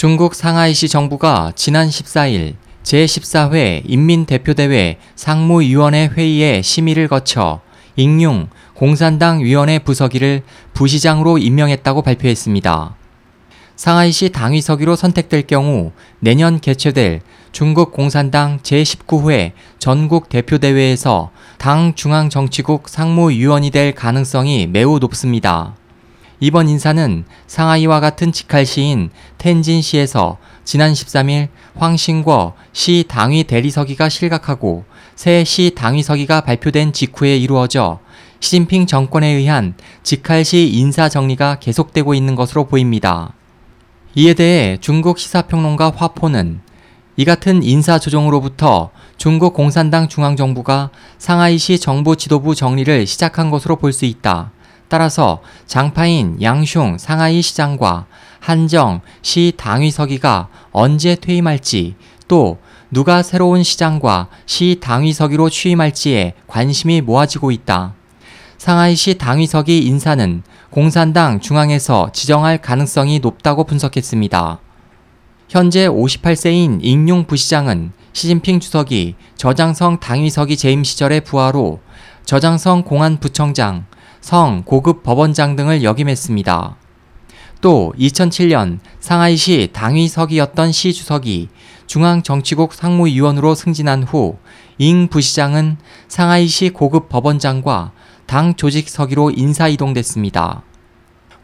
중국 상하이시 정부가 지난 14일 제14회 인민대표대회 상무위원회 회의에 심의를 거쳐 잉융 공산당위원회 부서기를 부시장으로 임명했다고 발표했습니다. 상하이시 당위서기로 선택될 경우 내년 개최될 중국 공산당 제19회 전국대표대회에서 당 중앙정치국 상무위원이 될 가능성이 매우 높습니다. 이번 인사는 상하이와 같은 직할시인 텐진시에서 지난 13일 황신고 시 당위 대리서기가 실각하고 새 시 당위서기가 발표된 직후에 이루어져 시진핑 정권에 의한 직할시 인사 정리가 계속되고 있는 것으로 보입니다. 이에 대해 중국 시사평론가 화포는 이 같은 인사 조정으로부터 중국 공산당 중앙정부가 상하이시 정부 지도부 정리를 시작한 것으로 볼 수 있다. 따라서 장파인 양슝 상하이 시장과 한정 시 당위서기가 언제 퇴임할지 또 누가 새로운 시장과 시 당위서기로 취임할지에 관심이 모아지고 있다. 상하이시 당위서기 인사는 공산당 중앙에서 지정할 가능성이 높다고 분석했습니다. 현재 58세인 잉융 부시장은 시진핑 주석이 저장성 당위서기 재임 시절의 부하로 저장성 공안부청장, 성 고급 법원장 등을 역임했습니다. 또 2007년 상하이시 당위서기였던 시 주석이 중앙정치국 상무위원으로 승진한 후 잉 부시장은 상하이시 고급 법원장과 당 조직서기로 인사이동됐습니다.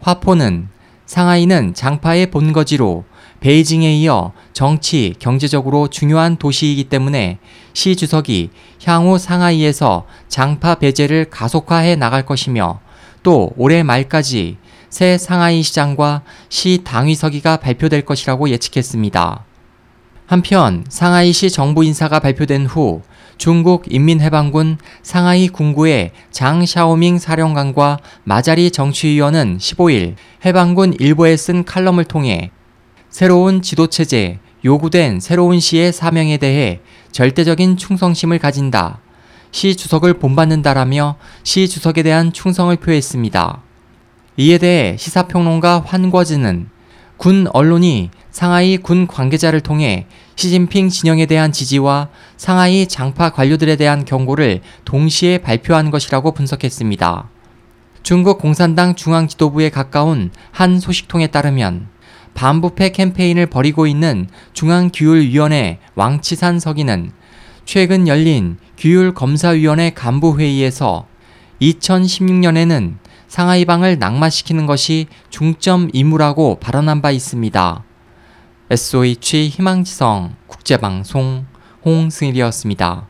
화포는 상하이는 장파의 본거지로 베이징에 이어 정치, 경제적으로 중요한 도시이기 때문에 시 주석이 향후 상하이에서 장파 배제를 가속화해 나갈 것이며 또 올해 말까지 새 상하이 시장과 시 당위서기가 발표될 것이라고 예측했습니다. 한편 상하이시 정부 인사가 발표된 후 중국 인민해방군 상하이 군구의 장 샤오밍 사령관과 마자리 정치위원은 15일 해방군 일보에 쓴 칼럼을 통해 새로운 지도체제, 요구된 새로운 시의 사명에 대해 절대적인 충성심을 가진다. 시 주석을 본받는다라며 시 주석에 대한 충성을 표했습니다. 이에 대해 시사평론가 환거즈는 군 언론이 상하이 군 관계자를 통해 시진핑 진영에 대한 지지와 상하이 장파 관료들에 대한 경고를 동시에 발표한 것이라고 분석했습니다. 중국 공산당 중앙지도부에 가까운 한 소식통에 따르면 반부패 캠페인을 벌이고 있는 중앙규율위원회 왕치산 서기는 최근 열린 규율검사위원회 간부회의에서 2016년에는 상하이방을 낙마시키는 것이 중점 임무라고 발언한 바 있습니다. SOH 희망지성 국제방송 홍승일이었습니다.